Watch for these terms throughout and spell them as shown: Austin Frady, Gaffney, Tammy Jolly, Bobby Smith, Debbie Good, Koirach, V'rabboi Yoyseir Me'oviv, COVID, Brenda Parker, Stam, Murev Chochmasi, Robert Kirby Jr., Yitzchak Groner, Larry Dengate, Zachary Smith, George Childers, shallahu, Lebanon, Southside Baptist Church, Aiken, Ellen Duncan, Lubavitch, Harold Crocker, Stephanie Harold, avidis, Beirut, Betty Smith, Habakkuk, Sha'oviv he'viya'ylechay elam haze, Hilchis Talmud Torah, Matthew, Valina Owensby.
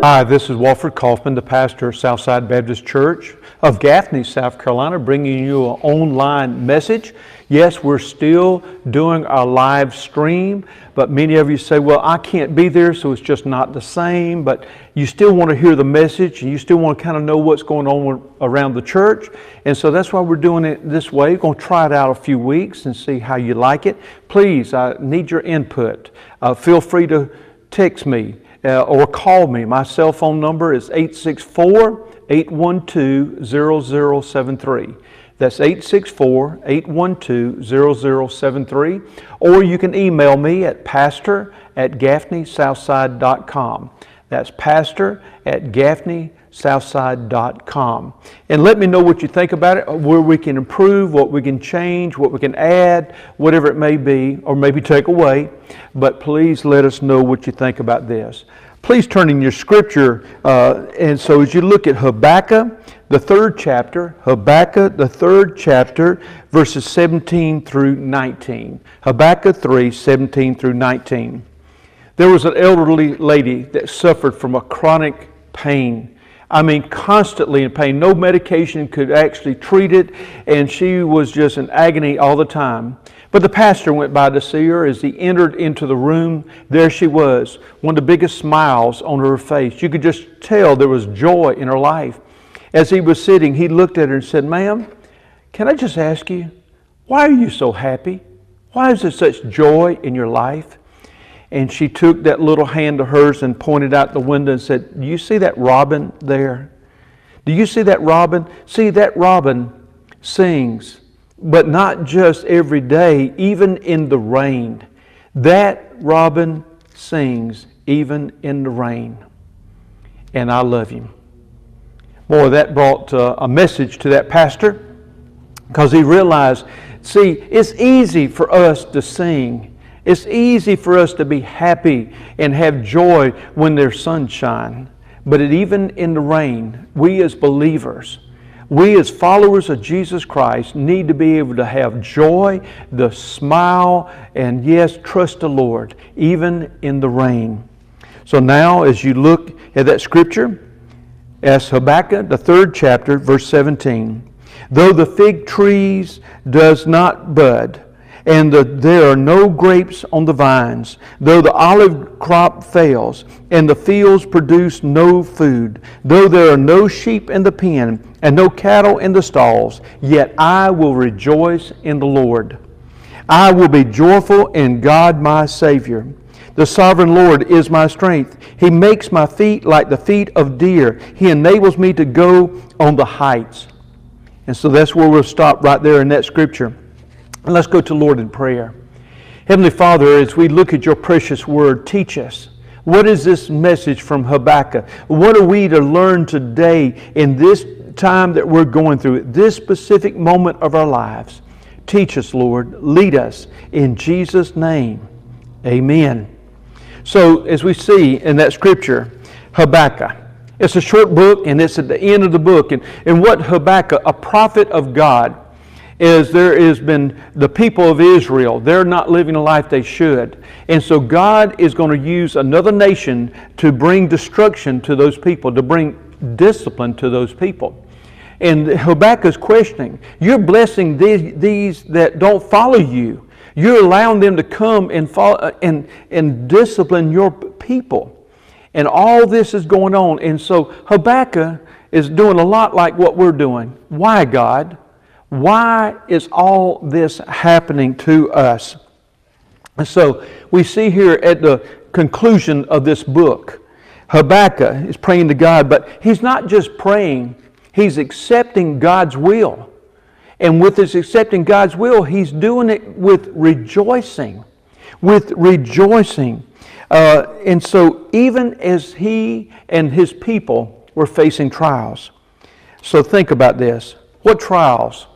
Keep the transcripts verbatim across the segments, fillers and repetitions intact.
Hi, this is Walford Kaufman, the pastor of Southside Baptist Church of Gaffney, South Carolina, bringing you an online message. Yes, we're still doing our live stream, but many of you say, well, I can't be there, so it's just not the same. But you still want to hear the message, and you still want to kind of know what's going on around the church. And so that's why we're doing it this way. We're going to try it out a few weeks and see how you like it. Please, I need your input. Uh, feel free to text me. Uh, or call me. My cell phone number is eight six four, eight one two, zero zero seven three. That's eight six four, eight one two, zero zero seven three. Or you can email me at pastor at gaffney southside dot com. That's pastor at gaffney southside dot com. And let me know what you think about it, where we can improve, what we can change, what we can add, whatever it may be, or maybe take away. But please let us know what you think about this. Please turn in your scripture. Uh, and so as you look at Habakkuk, the third chapter, Habakkuk, the third chapter, verses seventeen through nineteen. Habakkuk three, seventeen through nineteen. There was an elderly lady that suffered from a chronic pain. I mean, constantly in pain. No medication could actually treat it, and she was just in agony all the time. But the pastor went by to see her. As he entered into the room, there she was, one of the biggest smiles on her face. You could just tell there was joy in her life. As he was sitting, he looked at her and said, "Ma'am, can I just ask you, why are you so happy? Why is there such joy in your life?" And she took that little hand of hers and pointed out the window and said, "Do you see that robin there? Do you see that robin? See, that robin sings, but not just every day, even in the rain. That robin sings even in the rain. And I love him." Boy, that brought uh, a message to that pastor, because he realized, see, it's easy for us to sing. It's easy for us to be happy and have joy when there's sunshine. But even in the rain, we as believers, we as followers of Jesus Christ need to be able to have joy, the smile, and yes, trust the Lord, even in the rain. So now as you look at that scripture, as Habakkuk, the third chapter, verse seventeen, "Though the fig trees does not bud, and the, there are no grapes on the vines, though the olive crop fails, and the fields produce no food, though there are no sheep in the pen, and no cattle in the stalls, yet I will rejoice in the Lord. I will be joyful in God my Savior. The sovereign Lord is my strength. He makes my feet like the feet of deer. He enables me to go on the heights." And so that's where we'll stop right there in that scripture. And let's go to Lord in prayer. Heavenly Father, as we look at your precious word, teach us. What is this message from Habakkuk? What are we to learn today in this time that we're going through, at this specific moment of our lives? Teach us, Lord. Lead us in Jesus' name. Amen. So as we see in that scripture, Habakkuk. It's a short book, and it's at the end of the book. And, and what Habakkuk, a prophet of God, is there has been the people of Israel. They're not living a life they should. And so God is going to use another nation to bring destruction to those people, to bring discipline to those people. And Habakkuk's questioning, you're blessing these, these that don't follow you. You're allowing them to come and, follow, and, and discipline your people. And all this is going on. And so Habakkuk is doing a lot like what we're doing. Why, God? Why is all this happening to us? And so we see here at the conclusion of this book, Habakkuk is praying to God, but he's not just praying, he's accepting God's will. And with his accepting God's will, he's doing it with rejoicing, with rejoicing. Uh, and so even as he and his people were facing trials. So think about this. What trials?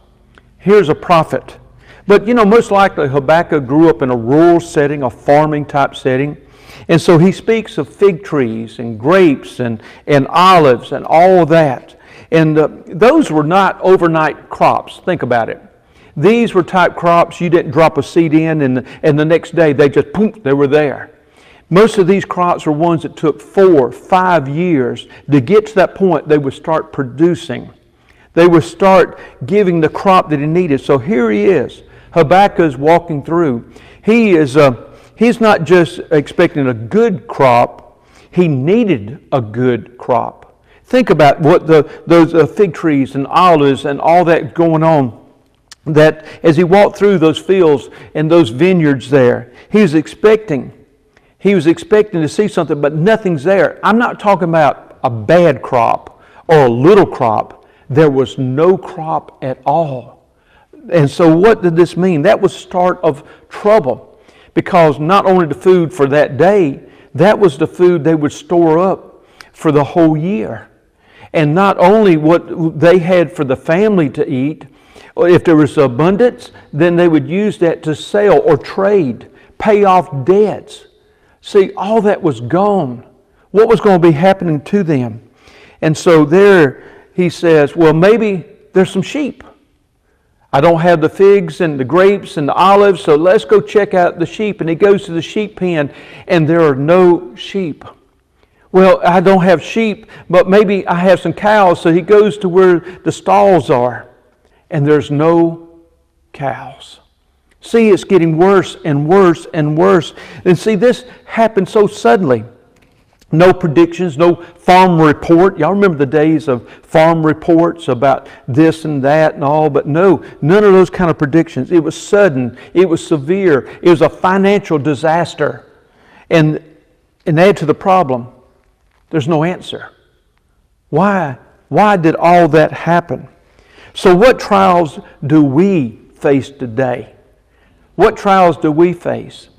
Here's a prophet. But you know, most likely Habakkuk grew up in a rural setting, a farming type setting. And so he speaks of fig trees and grapes and, and olives and all that. And uh, those were not overnight crops. Think about it. These were type crops you didn't drop a seed in and, and the next day they just, boom, they were there. Most of these crops are ones that took four, five years to get to that point. They would start producing. They would start giving the crop that he needed. So here he is. Habakkuk is walking through. He is uh, he's not just expecting a good crop. He needed a good crop. Think about what the those uh, fig trees and olives and all that going on. That as he walked through those fields and those vineyards there, he was expecting, he was expecting to see something, but nothing's there. I'm not talking about a bad crop or a little crop. There was no crop at all. And so what did this mean? That was the start of trouble, because not only the food for that day, that was the food they would store up for the whole year. And not only what they had for the family to eat, if there was abundance, then they would use that to sell or trade, pay off debts. See, all that was gone. What was going to be happening to them? And so there he says, well, maybe there's some sheep. I don't have the figs and the grapes and the olives, so let's go check out the sheep. And he goes to the sheep pen, and there are no sheep. Well, I don't have sheep, but maybe I have some cows. So he goes to where the stalls are. And there's no cows. See, it's getting worse and worse and worse. And see, this happened so suddenly. No predictions, no farm report. Y'all remember the days of farm reports about this and that and all, but no, none of those kind of predictions. It was sudden. It was severe. It was a financial disaster. And, and add to the problem, there's no answer. Why? Why did all that happen? So what trials do we face today? What trials do we face?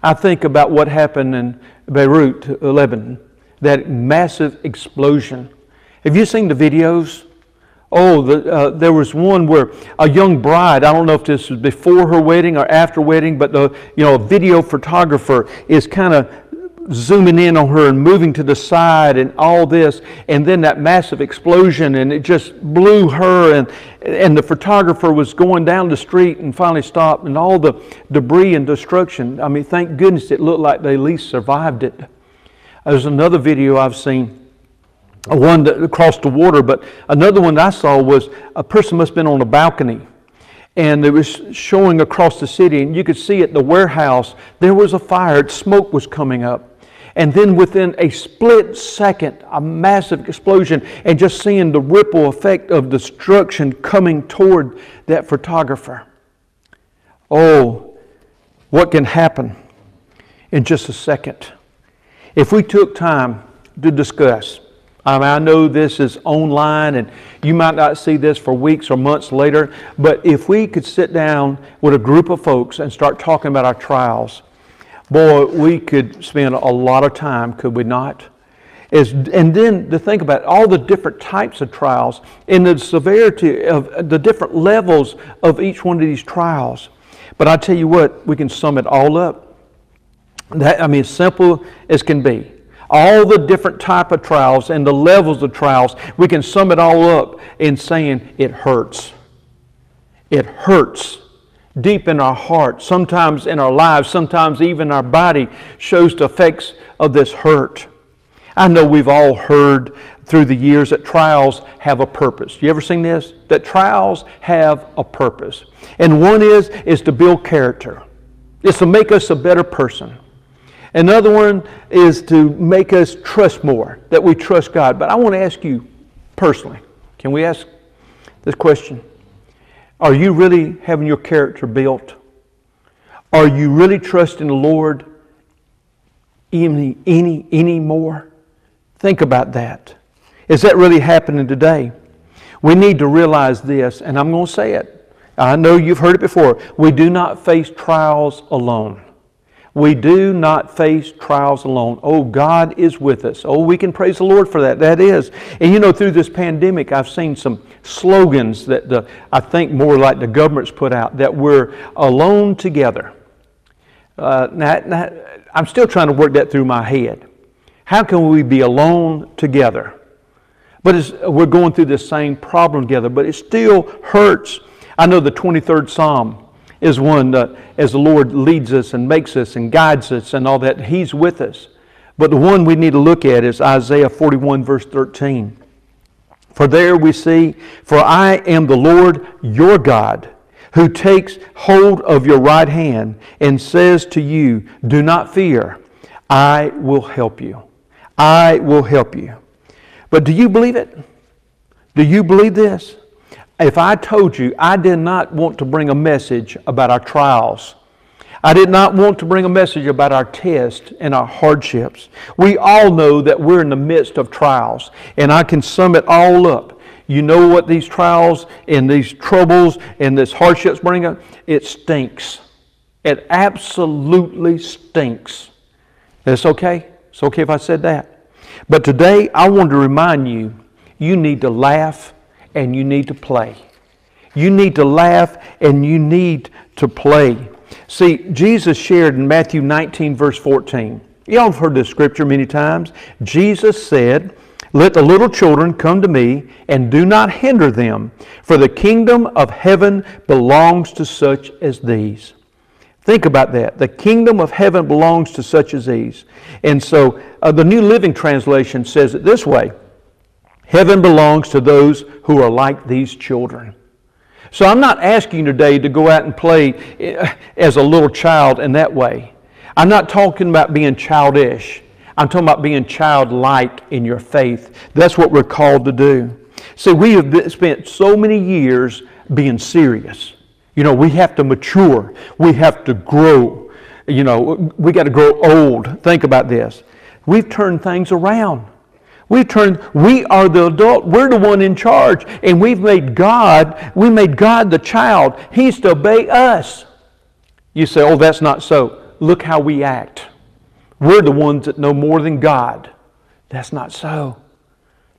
I think about what happened in Beirut, Lebanon, that massive explosion. Have you seen the videos? Oh, the, uh, there was one where a young bride, I don't know if this was before her wedding or after wedding, but the, you know, a video photographer is kind of zooming in on her and moving to the side and all this, and then that massive explosion, and it just blew her, and and the photographer was going down the street and finally stopped, and all the debris and destruction. I mean, thank goodness it looked like they at least survived it. There's another video I've seen, one that crossed the water, but another one I saw was a person must have been on a balcony, and it was showing across the city, and you could see at the warehouse there was a fire, smoke was coming up. And then within a split second, a massive explosion, and just seeing the ripple effect of destruction coming toward that photographer. Oh, what can happen in just a second? If we took time to discuss, I mean, I know this is online and you might not see this for weeks or months later, but if we could sit down with a group of folks and start talking about our trials, boy, we could spend a lot of time, could we not? As, and then to think about all the different types of trials and the severity of the different levels of each one of these trials. But I tell you what, we can sum it all up. That, I mean, simple as can be. All the different type of trials and the levels of trials, we can sum it all up in saying it hurts. It hurts. Deep in our heart, sometimes in our lives, sometimes even our body shows the effects of this hurt. I know we've all heard through the years that trials have a purpose. You ever seen this? That trials have a purpose. And one is, is to build character. It's to make us a better person. Another one is to make us trust more, that we trust God. But I want to ask you personally, can we ask this question? Are you really having your character built? Are you really trusting the Lord any, any, any more? Think about that. Is that really happening today? We need to realize this, and I'm going to say it. I know you've heard it before. We do not face trials alone. We do not face trials alone. Oh, God is with us. Oh, we can praise the Lord for that. That is. And you know, through this pandemic, I've seen some slogans that the, I think more like the government's put out, that we're alone together. Uh, now, now, I'm still trying to work that through my head. How can we be alone together? But it's, we're going through the same problem together, but it still hurts. I know the twenty-third Psalm. is one that as the Lord leads us and makes us and guides us and all that, He's with us. But the one we need to look at is Isaiah forty-one verse thirteen. For there we see, for I am the Lord your God, who takes hold of your right hand and says to you, do not fear, I will help you. I will help you. But do you believe it? Do you believe this? If I told you I did not want to bring a message about our trials, I did not want to bring a message about our tests and our hardships. We all know that we're in the midst of trials, and I can sum it all up. You know what these trials and these troubles and this hardships bring up? It stinks. It absolutely stinks. It's okay. It's okay if I said that. But today I want to remind you, you need to laugh and you need to play. You need to laugh and you need to play. See, Jesus shared in Matthew nineteen verse fourteen. Y'all have heard this scripture many times. Jesus said, let the little children come to me, and do not hinder them, for the kingdom of heaven belongs to such as these. Think about that. The kingdom of heaven belongs to such as these. And so uh, the New Living Translation says it this way, heaven belongs to those who are like these children. So I'm not asking today to go out and play as a little child in that way. I'm not talking about being childish. I'm talking about being childlike in your faith. That's what we're called to do. See, we have spent so many years being serious. You know, we have to mature. We have to grow. You know, we got to grow old. Think about this. We've turned things around. We've turned, we are the adult. We're the one in charge. And we've made God, we made God the child. He's to obey us. You say, oh, that's not so. Look how we act. We're the ones that know more than God. That's not so.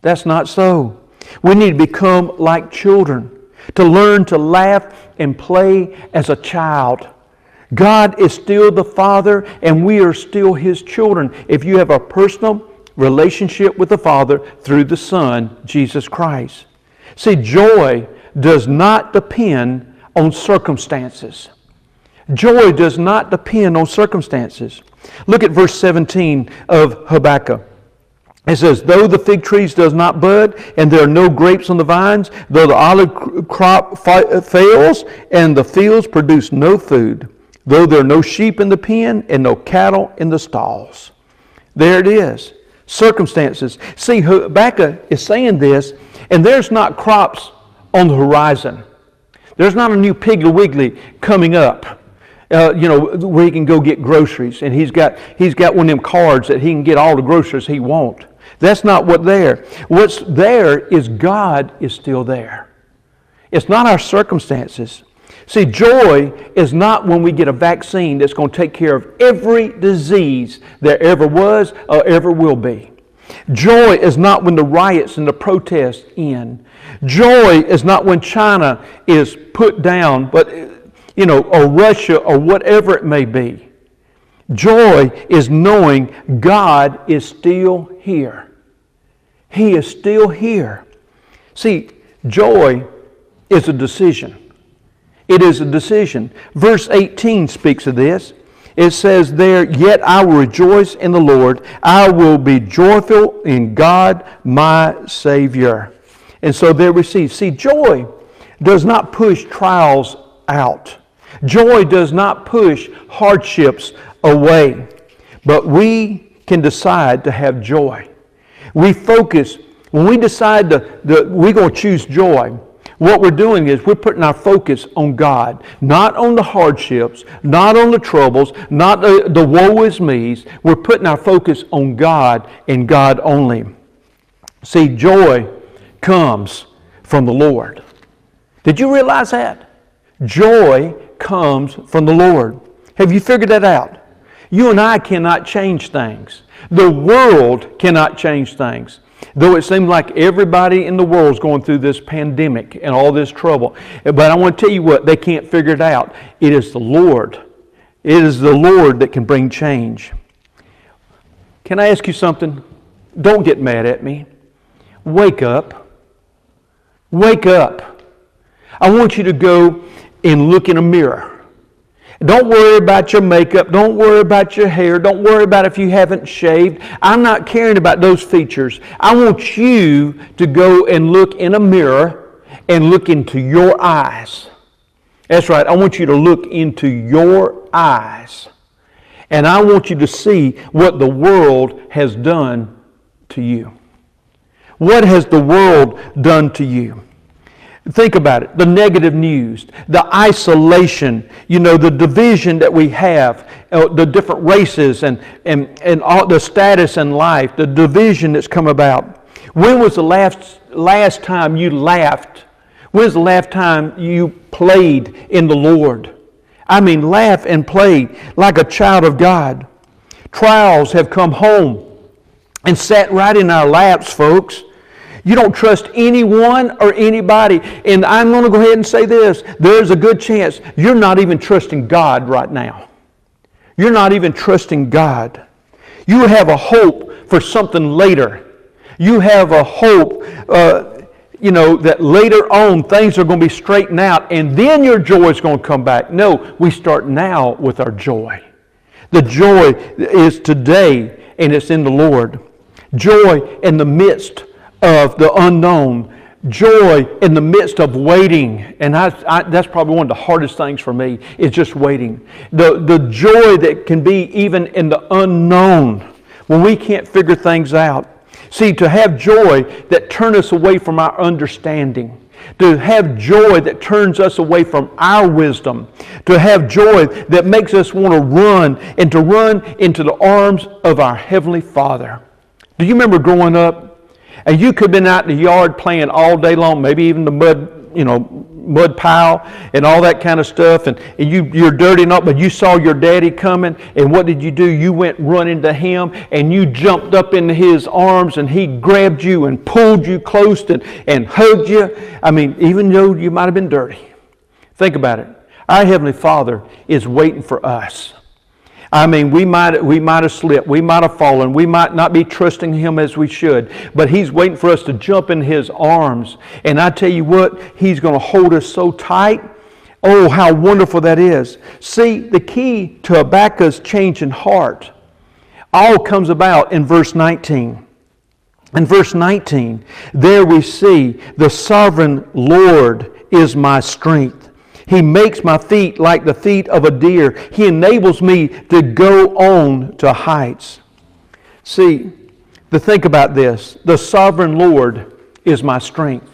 That's not so. We need to become like children, to learn to laugh and play as a child. God is still the Father, and we are still His children. If you have a personal relationship with the Father through the Son, Jesus Christ. See, joy does not depend on circumstances. Joy does not depend on circumstances. Look at verse seventeen of Habakkuk. It says, though the fig trees does not bud, and there are no grapes on the vines, though the olive crop fails, and the fields produce no food, though there are no sheep in the pen, and no cattle in the stalls. There it is. Circumstances. See, Habakkuk is saying this, and there's not crops on the horizon. There's not a new Piggly Wiggly coming up. Uh, you know, where he can go get groceries, and he's got he's got one of them cards that he can get all the groceries he wants. That's not what there. What's there is God is still there. It's not our circumstances. See, joy is not when we get a vaccine that's going to take care of every disease there ever was or ever will be. Joy is not when the riots and the protests end. Joy is not when China is put down, but you know, or Russia, or whatever it may be. Joy is knowing God is still here. He is still here. See, joy is a decision. It is a decision. Verse eighteen speaks of this. It says there, yet I will rejoice in the Lord. I will be joyful in God my Savior. And so there we see. See, joy does not push trials out. Joy does not push hardships away, but we can decide to have joy. We focus, when we decide that we're going to choose joy, what we're doing is we're putting our focus on God, not on the hardships, not on the troubles, not the, the woe is me's. We're putting our focus on God and God only. See, joy comes from the Lord. Did you realize that? Joy comes from the Lord. Have you figured that out? You and I cannot change things. The world cannot change things. Though it seems like everybody in the world is going through this pandemic and all this trouble. But I want to tell you what, they can't figure it out. It is the Lord. It is the Lord that can bring change. Can I ask you something? Don't get mad at me. Wake up. Wake up. I want you to go and look in a mirror. Don't worry about your makeup. Don't worry about your hair. Don't worry about if you haven't shaved. I'm not caring about those features. I want you to go and look in a mirror and look into your eyes. That's right. I want you to look into your eyes. And I want you to see what the world has done to you. What has the world done to you? Think about it, the negative news, the isolation, you know, the division that we have, uh, the different races and, and, and all the status in life, the division that's come about. When was the last, last time you laughed? When was the last time you played in the Lord? I mean, laugh and play like a child of God. Trials have come home and sat right in our laps, folks. You don't trust anyone or anybody. And I'm going to go ahead and say this. There's a good chance you're not even trusting God right now. You're not even trusting God. You have a hope for something later. You have a hope, uh, you know, that later on things are going to be straightened out and then your joy is going to come back. No, we start now with our joy. The joy is today and it's in the Lord. Joy in the midst of the unknown, joy in the midst of waiting. And I, I, that's probably one of the hardest things for me is just waiting. The, the joy that can be even in the unknown when we can't figure things out. See, to have joy that turns us away from our understanding. To have joy that turns us away from our wisdom. To have joy that makes us want to run and to run into the arms of our Heavenly Father. Do you remember growing up? And you could have been out in the yard playing all day long, maybe even the mud, you know, mud pile and all that kind of stuff. And, and you, you're dirty and all, but you saw your daddy coming. And what did you do? You went running to him and you jumped up into his arms and he grabbed you and pulled you close and, and hugged you. I mean, even though you might have been dirty. Think about it. Our Heavenly Father is waiting for us. I mean, we might we might have slipped, we might have fallen, we might not be trusting Him as we should, but He's waiting for us to jump in His arms. And I tell you what, He's going to hold us so tight. Oh, how wonderful that is. See, the key to Habakkuk's change in heart all comes about in verse nineteen. In verse nineteen, there we see, the sovereign Lord is my strength. He makes my feet like the feet of a deer. He enables me to go on to heights. See, to think about this, the sovereign Lord is my strength.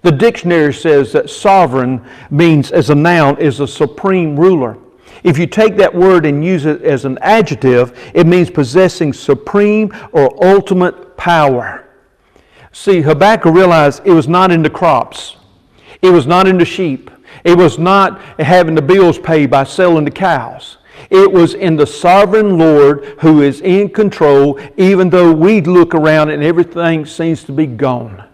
The dictionary says that sovereign means, as a noun, is a supreme ruler. If you take that word and use it as an adjective, it means possessing supreme or ultimate power. See, Habakkuk realized it was not in the crops. It was not in the sheep. It was not having the bills paid by selling the cows. It was in the sovereign Lord who is in control, even though we look around and everything seems to be gone.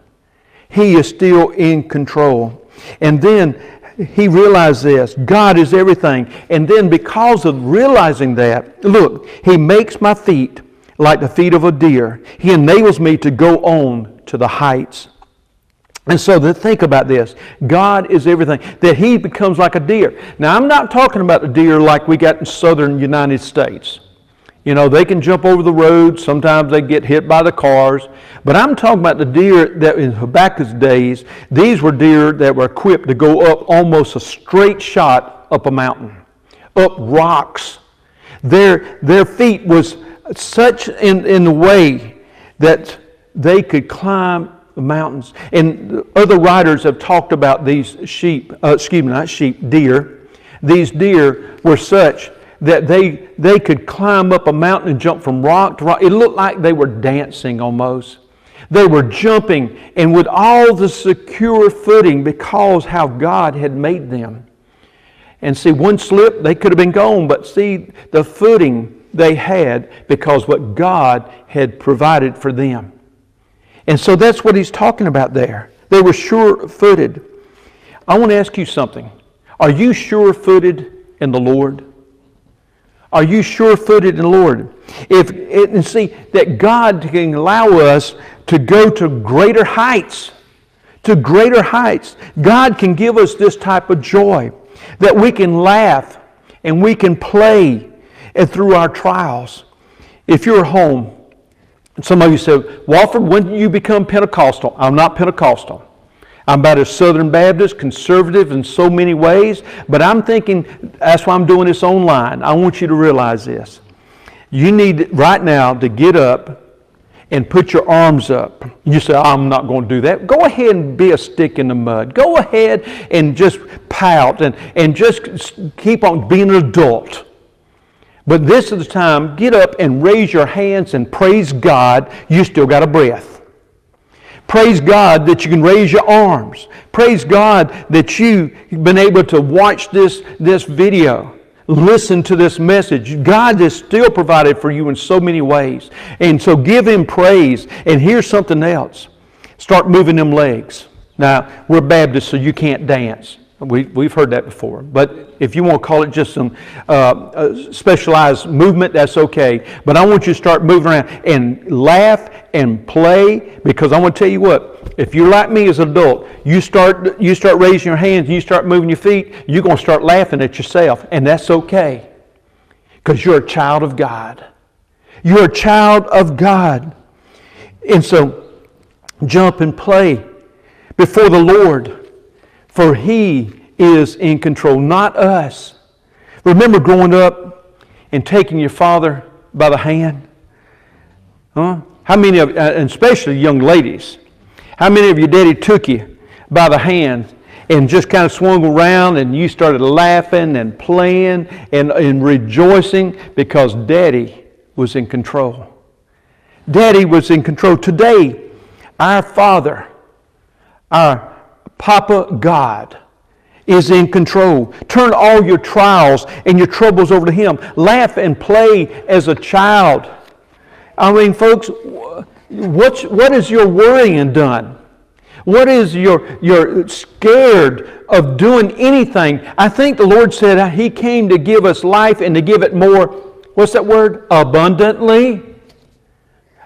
He is still in control. And then he realized this, God is everything. And then because of realizing that, look, He makes my feet like the feet of a deer. He enables me to go on to the heights. And so to think about this, God is everything, that He becomes like a deer. Now, I'm not talking about a deer like we got in southern United States. You know, they can jump over the road. Sometimes they get hit by the cars. But I'm talking about the deer that in Habakkuk's days, these were deer that were equipped to go up almost a straight shot up a mountain, up rocks. Their, their feet was such in, in the way that they could climb the mountains. And other writers have talked about these sheep, uh, excuse me, not sheep, deer. These deer were such that they, they could climb up a mountain and jump from rock to rock. It looked like they were dancing almost. They were jumping and with all the secure footing because how God had made them. And see, one slip, they could have been gone, but see, the footing they had because what God had provided for them. And so that's what he's talking about there. They were sure-footed. I want to ask you something. Are you sure-footed in the Lord? Are you sure-footed in the Lord? If, and see, that God can allow us to go to greater heights, to greater heights. God can give us this type of joy, that we can laugh and we can play through our trials. If you're home, some of you said, Walford, when did you become Pentecostal? I'm not Pentecostal. I'm about as Southern Baptist, conservative in so many ways, but I'm thinking that's why I'm doing this online. I want you to realize this. You need right now to get up and put your arms up. You say, I'm not going to do that. Go ahead and be a stick in the mud. Go ahead and just pout and, and just keep on being an adult. But this is the time, get up and raise your hands and praise God you still got a breath. Praise God that you can raise your arms. Praise God that you've been able to watch this, this video, listen to this message. God has still provided for you in so many ways. And so give Him praise. And here's something else. Start moving them legs. Now, we're Baptists, so you can't dance. We, we've heard that before. But if you want to call it just some uh, specialized movement, that's okay. But I want you to start moving around and laugh and play, because I want to tell you what, if you're like me as an adult, you start, you start raising your hands and you start moving your feet, you're going to start laughing at yourself. And that's okay, because you're a child of God. You're a child of God. And so jump and play before the Lord, for He is in control, not us. Remember growing up and taking your father by the hand? Huh? How many of you, and especially young ladies, how many of your daddy took you by the hand and just kind of swung around and you started laughing and playing and, and rejoicing because daddy was in control? Daddy was in control. Today, our Father, our Papa God is in control. Turn all your trials and your troubles over to Him. Laugh and play as a child. I mean, folks, what's, what is your worrying done? What is your, you're scared of doing anything? I think the Lord said He came to give us life and to give it more, what's that word? Abundantly.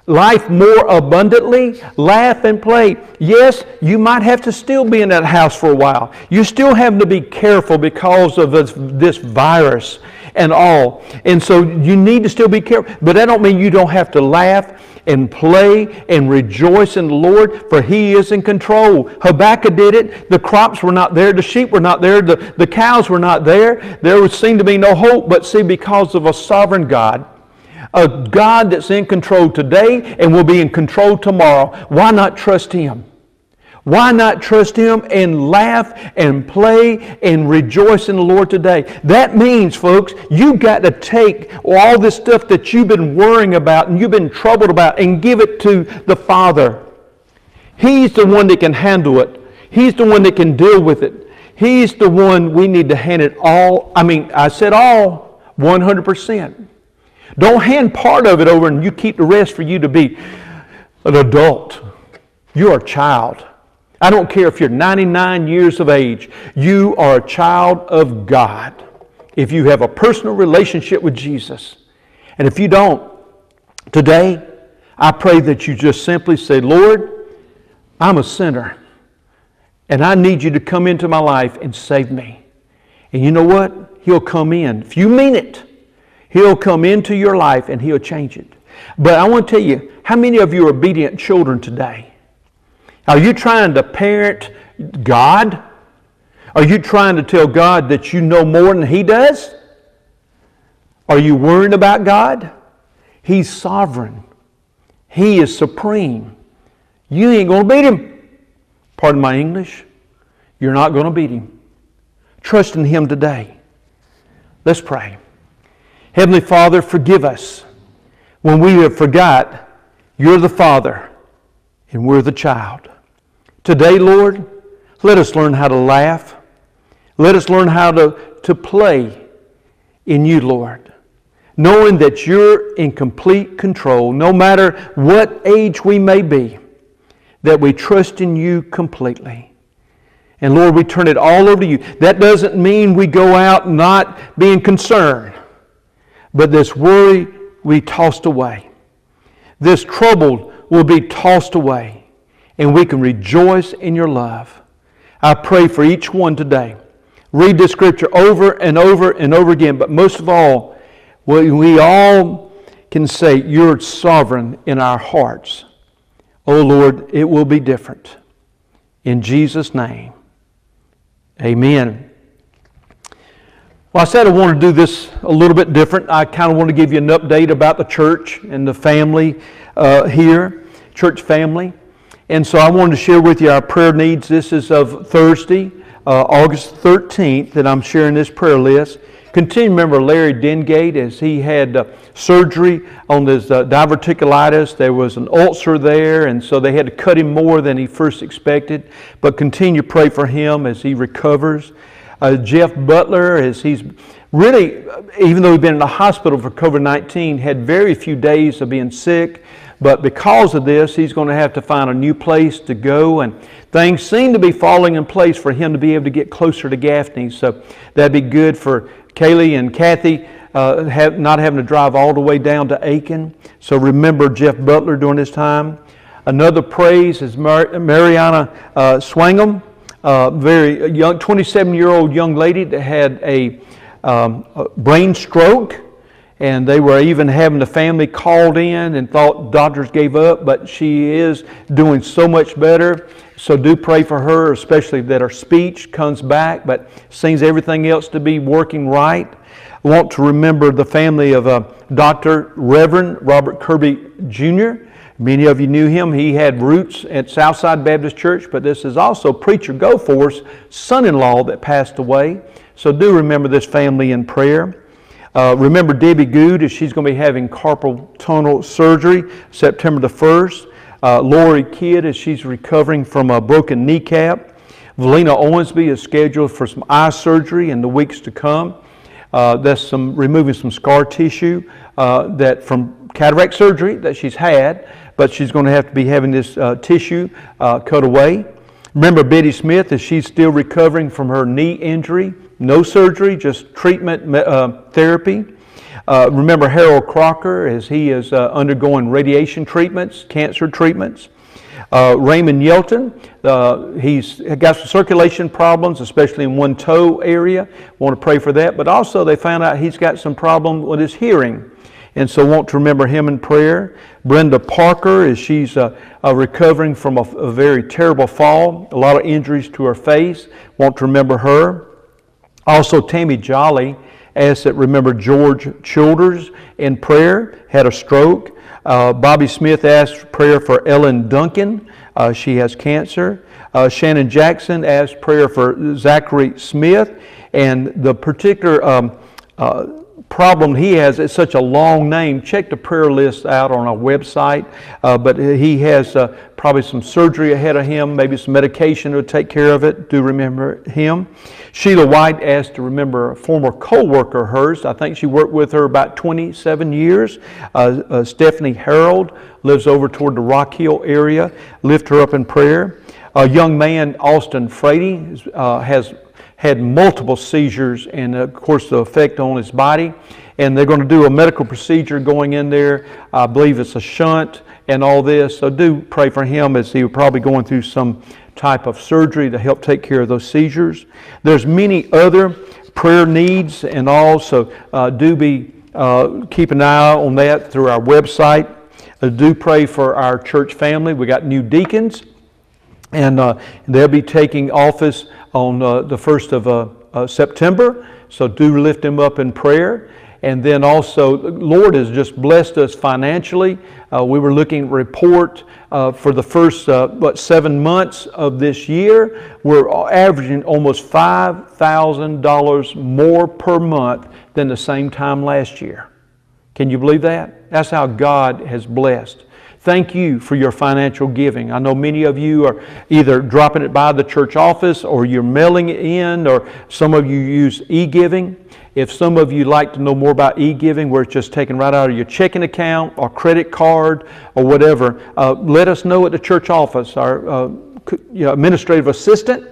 Life more abundantly, laugh and play. Yes, you might have to still be in that house for a while. You still have to be careful because of this, this virus and all. And so you need to still be careful. But that don't mean you don't have to laugh and play and rejoice in the Lord, for He is in control. Habakkuk did it. The crops were not there. The sheep were not there. The, the cows were not there. There seemed to be no hope. But see, because of a sovereign God, a God that's in control today and will be in control tomorrow. Why not trust Him? Why not trust Him and laugh and play and rejoice in the Lord today? That means, folks, you've got to take all this stuff that you've been worrying about and you've been troubled about and give it to the Father. He's the one that can handle it. He's the one that can deal with it. He's the one we need to hand it all. I mean, I said all, one hundred percent. Don't hand part of it over and you keep the rest for you to be an adult. You're a child. I don't care if you're ninety-nine years of age. You are a child of God. If you have a personal relationship with Jesus, and if you don't, today, I pray that you just simply say, Lord, I'm a sinner, and I need you to come into my life and save me. And you know what? He'll come in. If you mean it, He'll come into your life and He'll change it. But I want to tell you, how many of you are obedient children today? Are you trying to parent God? Are you trying to tell God that you know more than He does? Are you worrying about God? He's sovereign. He is supreme. You ain't going to beat Him. Pardon my English. You're not going to beat Him. Trust in Him today. Let's pray. Heavenly Father, forgive us when we have forgot You're the Father and we're the child. Today, Lord, let us learn how to laugh. Let us learn how to, to play in You, Lord, knowing that You're in complete control, no matter what age we may be, that we trust in You completely. And Lord, we turn it all over to You. That doesn't mean we go out not being concerned. But this worry will be tossed away. This trouble will be tossed away. And we can rejoice in Your love. I pray for each one today. Read the scripture over and over and over again. But most of all, we, we all can say, you're sovereign in our hearts. Oh Lord, it will be different. In Jesus' name, amen. Well, I said I want to do this a little bit different. I kind of want to give you an update about the church and the family uh, here, church family. And so I wanted to share with you our prayer needs. This is of Thursday, uh, August thirteenth, that I'm sharing this prayer list. Continue to remember Larry Dengate as he had uh, surgery on his uh, diverticulitis. There was an ulcer there, and so they had to cut him more than he first expected. But continue to pray for him as he recovers. Uh, Jeff Butler, as he's really, even though he'd been in the hospital for COVID nineteen, had very few days of being sick. But because of this, he's going to have to find a new place to go, and things seem to be falling in place for him to be able to get closer to Gaffney. So that'd be good for Kaylee and Kathy, uh, have, not having to drive all the way down to Aiken. So remember Jeff Butler during this time. Another praise is Mar- Mariana uh, Swangham, uh, very young, twenty-seven-year-old young lady that had a, um, a brain stroke. And they were even having the family called in and thought doctors gave up, but she is doing so much better. So do pray for her, especially that her speech comes back, but seems everything else to be working right. I want to remember the family of uh, Doctor Reverend Robert Kirby Junior Many of you knew him. He had roots at Southside Baptist Church, but this is also Preacher Goforth's son-in-law that passed away. So do remember this family in prayer. Uh, remember Debbie Good, as she's going to be having carpal tunnel surgery September the first. Uh, Lori Kidd, as she's recovering from a broken kneecap. Valina Owensby is scheduled for some eye surgery in the weeks to come. Uh, that's some removing some scar tissue uh, that from cataract surgery that she's had, but she's going to have to be having this uh, tissue uh, cut away. Remember Betty Smith, as she's still recovering from her knee injury. No surgery, just treatment uh, therapy. Uh, remember Harold Crocker, as he is uh, undergoing radiation treatments, cancer treatments. Uh, Raymond Yelton, uh, he's got some circulation problems, especially in one toe area. Want to pray for that. But also they found out he's got some problem with his hearing. And so want to remember him in prayer. Brenda Parker, as she's uh, uh, recovering from a, a very terrible fall, a lot of injuries to her face. Want to remember her. Also, Tammy Jolly asked that remember George Childers in prayer, had a stroke. Uh, Bobby Smith asked prayer for Ellen Duncan. Uh, she has cancer. Uh, Shannon Jackson asked prayer for Zachary Smith. And the particular um, uh, problem he has is such a long name. Check the prayer list out on our website. Uh, but he has uh, probably some surgery ahead of him, maybe some medication to take care of it. Do remember him. Sheila White asked to remember a former co-worker of hers. I think she worked with her about twenty-seven years. Uh, uh, Stephanie Harold lives over toward the Rock Hill area. Lift her up in prayer. A young man, Austin Frady, uh, has had multiple seizures and, of course, the effect on his body. And they're going to do a medical procedure going in there. I believe it's a shunt and all this. So do pray for him, as he was probably going through some type of surgery to help take care of those seizures. There's many other prayer needs and all, so uh, do be uh, keep an eye on that through our website. Uh, do pray for our church family. We got new deacons, and uh, they'll be taking office on uh, the first of uh, uh, September. So do lift them up in prayer. And then also, the Lord has just blessed us financially. Uh, we were looking at a report uh, for the first, uh, what, seven months of this year. We're averaging almost five thousand dollars more per month than the same time last year. Can you believe that? That's how God has blessed. Thank you for your financial giving. I know many of you are either dropping it by the church office, or you're mailing it in, or some of you use e-giving. If some of you like to know more about e-giving, where it's just taken right out of your checking account or credit card or whatever, uh, let us know at the church office. Our uh, you know, administrative assistant,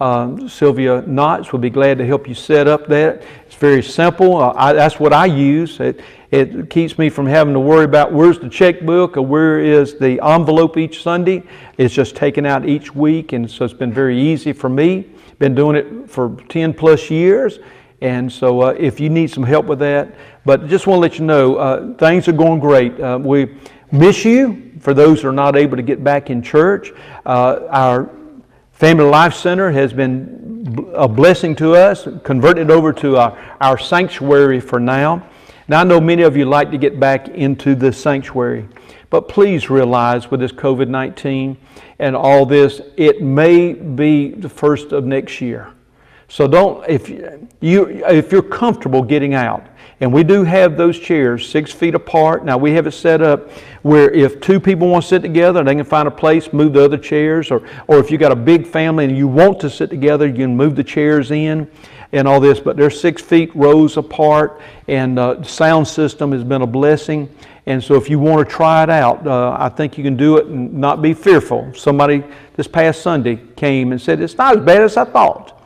uh, Sylvia Knotts, will be glad to help you set up that. It's very simple. Uh, I, that's what I use. It, It keeps me from having to worry about where's the checkbook or where is the envelope each Sunday. It's just taken out each week, and so it's been very easy for me. been doing it for ten plus years. And so uh, if you need some help with that, but just want to let you know, uh, things are going great. Uh, we miss you for those who are not able to get back in church. Uh, our Family Life Center has been a blessing to us, converted over to our, our sanctuary for now. Now I know many of you like to get back into the sanctuary, but please realize with this COVID nineteen and all this, it may be the first of next year. So don't, if you if you're comfortable getting out, and we do have those chairs six feet apart. Now we have it set up where if two people want to sit together, they can find a place, move the other chairs, or or if you got a big family and you want to sit together, you can move the chairs in, and all this. But they're six feet rows apart, and uh, the sound system has been a blessing. And so if you want to try it out, uh, I think you can do it and not be fearful. Somebody this past Sunday came and said, "It's not as bad as I thought."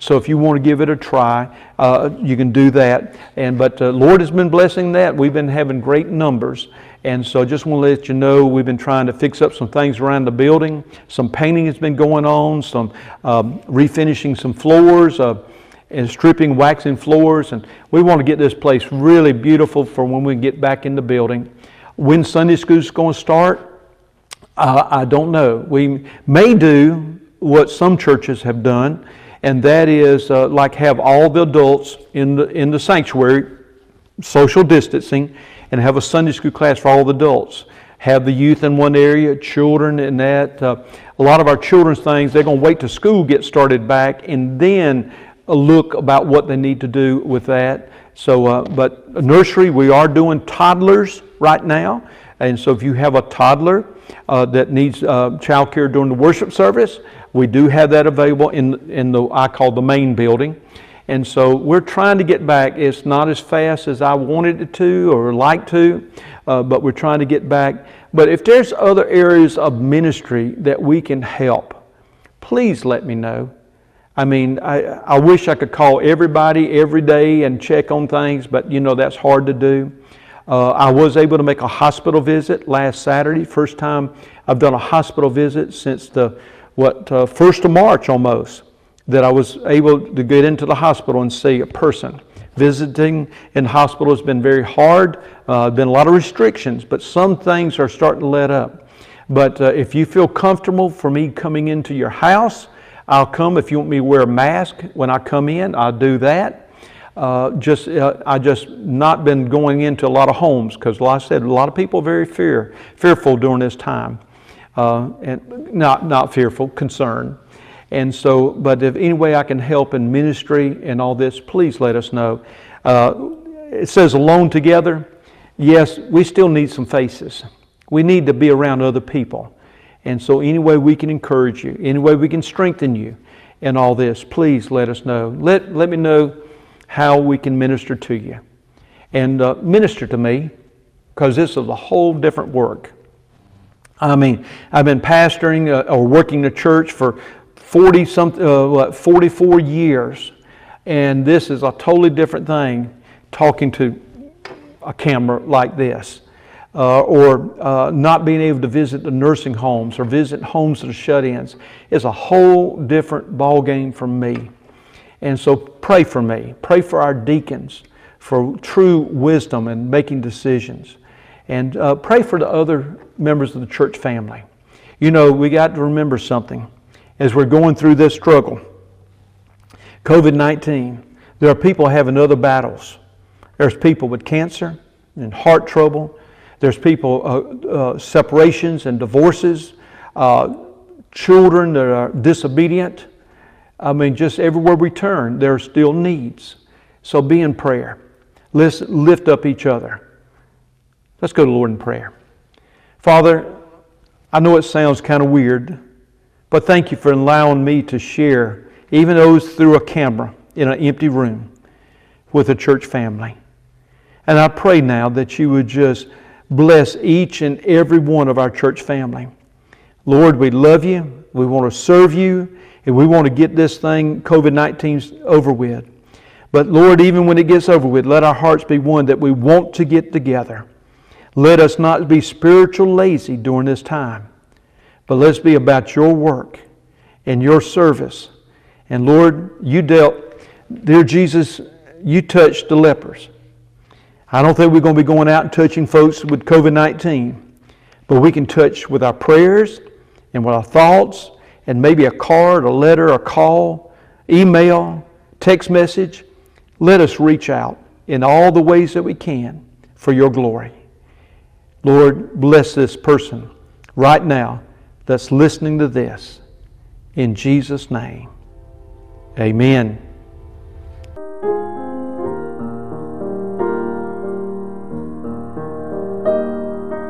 So if you want to give it a try, uh, you can do that. And but the Lord has been blessing that. We've been having great numbers. And so just want to let you know, we've been trying to fix up some things around the building. Some painting has been going on, some um, refinishing some floors, uh, and stripping, waxing floors. And we want to get this place really beautiful for when we get back in the building. When Sunday school's going to start, uh, I don't know. We may do what some churches have done, and that is uh, like have all the adults in the, in the sanctuary, social distancing, and have a Sunday school class for all the adults. Have the youth in one area, children in that. Uh, a lot of our children's things, they're gonna wait till school gets started back and then look about what they need to do with that. So, uh, but nursery, we are doing toddlers right now. And so if you have a toddler uh, that needs uh, childcare during the worship service, we do have that available in, in the, I call the main building. And so we're trying to get back. It's not as fast as I wanted it to or like to, uh, but we're trying to get back. But if there's other areas of ministry that we can help, please let me know. I mean, I, I wish I could call everybody every day and check on things, but you know, that's hard to do. Uh, I was able to make a hospital visit last Saturday. First time I've done a hospital visit since the What, uh, first of March almost, that I was able to get into the hospital and see a person. Visiting in hospital has been very hard. Uh, been a lot of restrictions, but some things are starting to let up. But uh, if you feel comfortable for me coming into your house, I'll come. If you want me to wear a mask when I come in, I'll do that. Uh, just uh, I just not been going into a lot of homes because, like I said, a lot of people are very fear fearful during this time. Uh, and not not fearful, concern. And so, but if any way I can help in ministry and all this, please let us know. Uh, it says alone together. Yes, we still need some faces. We need to be around other people. And so any way we can encourage you, any way we can strengthen you in all this, please let us know. Let, let me know how we can minister to you. And uh, minister to me, because this is a whole different work. I mean, I've been pastoring uh, or working the church for forty something, uh, what, forty-four years, and this is a totally different thing, talking to a camera like this, uh, or uh, not being able to visit the nursing homes or visit homes that are shut-ins. It's a whole different ball game for me, and so pray for me. Pray for our deacons for true wisdom and making decisions. And uh, pray for the other members of the church family. You know, we got to remember something as we're going through this struggle. COVID nineteen, there are people having other battles. There's people with cancer and heart trouble. There's people, uh, uh, separations and divorces, uh, children that are disobedient. I mean, just everywhere we turn, there are still needs. So be in prayer. Let's lift up each other. Let's go to the Lord in prayer. Father, I know it sounds kind of weird, but thank you for allowing me to share, even though it's through a camera in an empty room with a church family. And I pray now that you would just bless each and every one of our church family. Lord, we love you. We want to serve you, and we want to get this thing, COVID nineteen, over with. But Lord, even when it gets over with, let our hearts be one that we want to get together. Let us not be spiritual lazy during this time, but let's be about your work and your service. And Lord, you dealt, dear Jesus, you touched the lepers. I don't think we're going to be going out and touching folks with COVID nineteen, but we can touch with our prayers and with our thoughts and maybe a card, a letter, a call, email, text message. Let us reach out in all the ways that we can for your glory. Lord, bless this person right now that's listening to this. In Jesus' name, amen.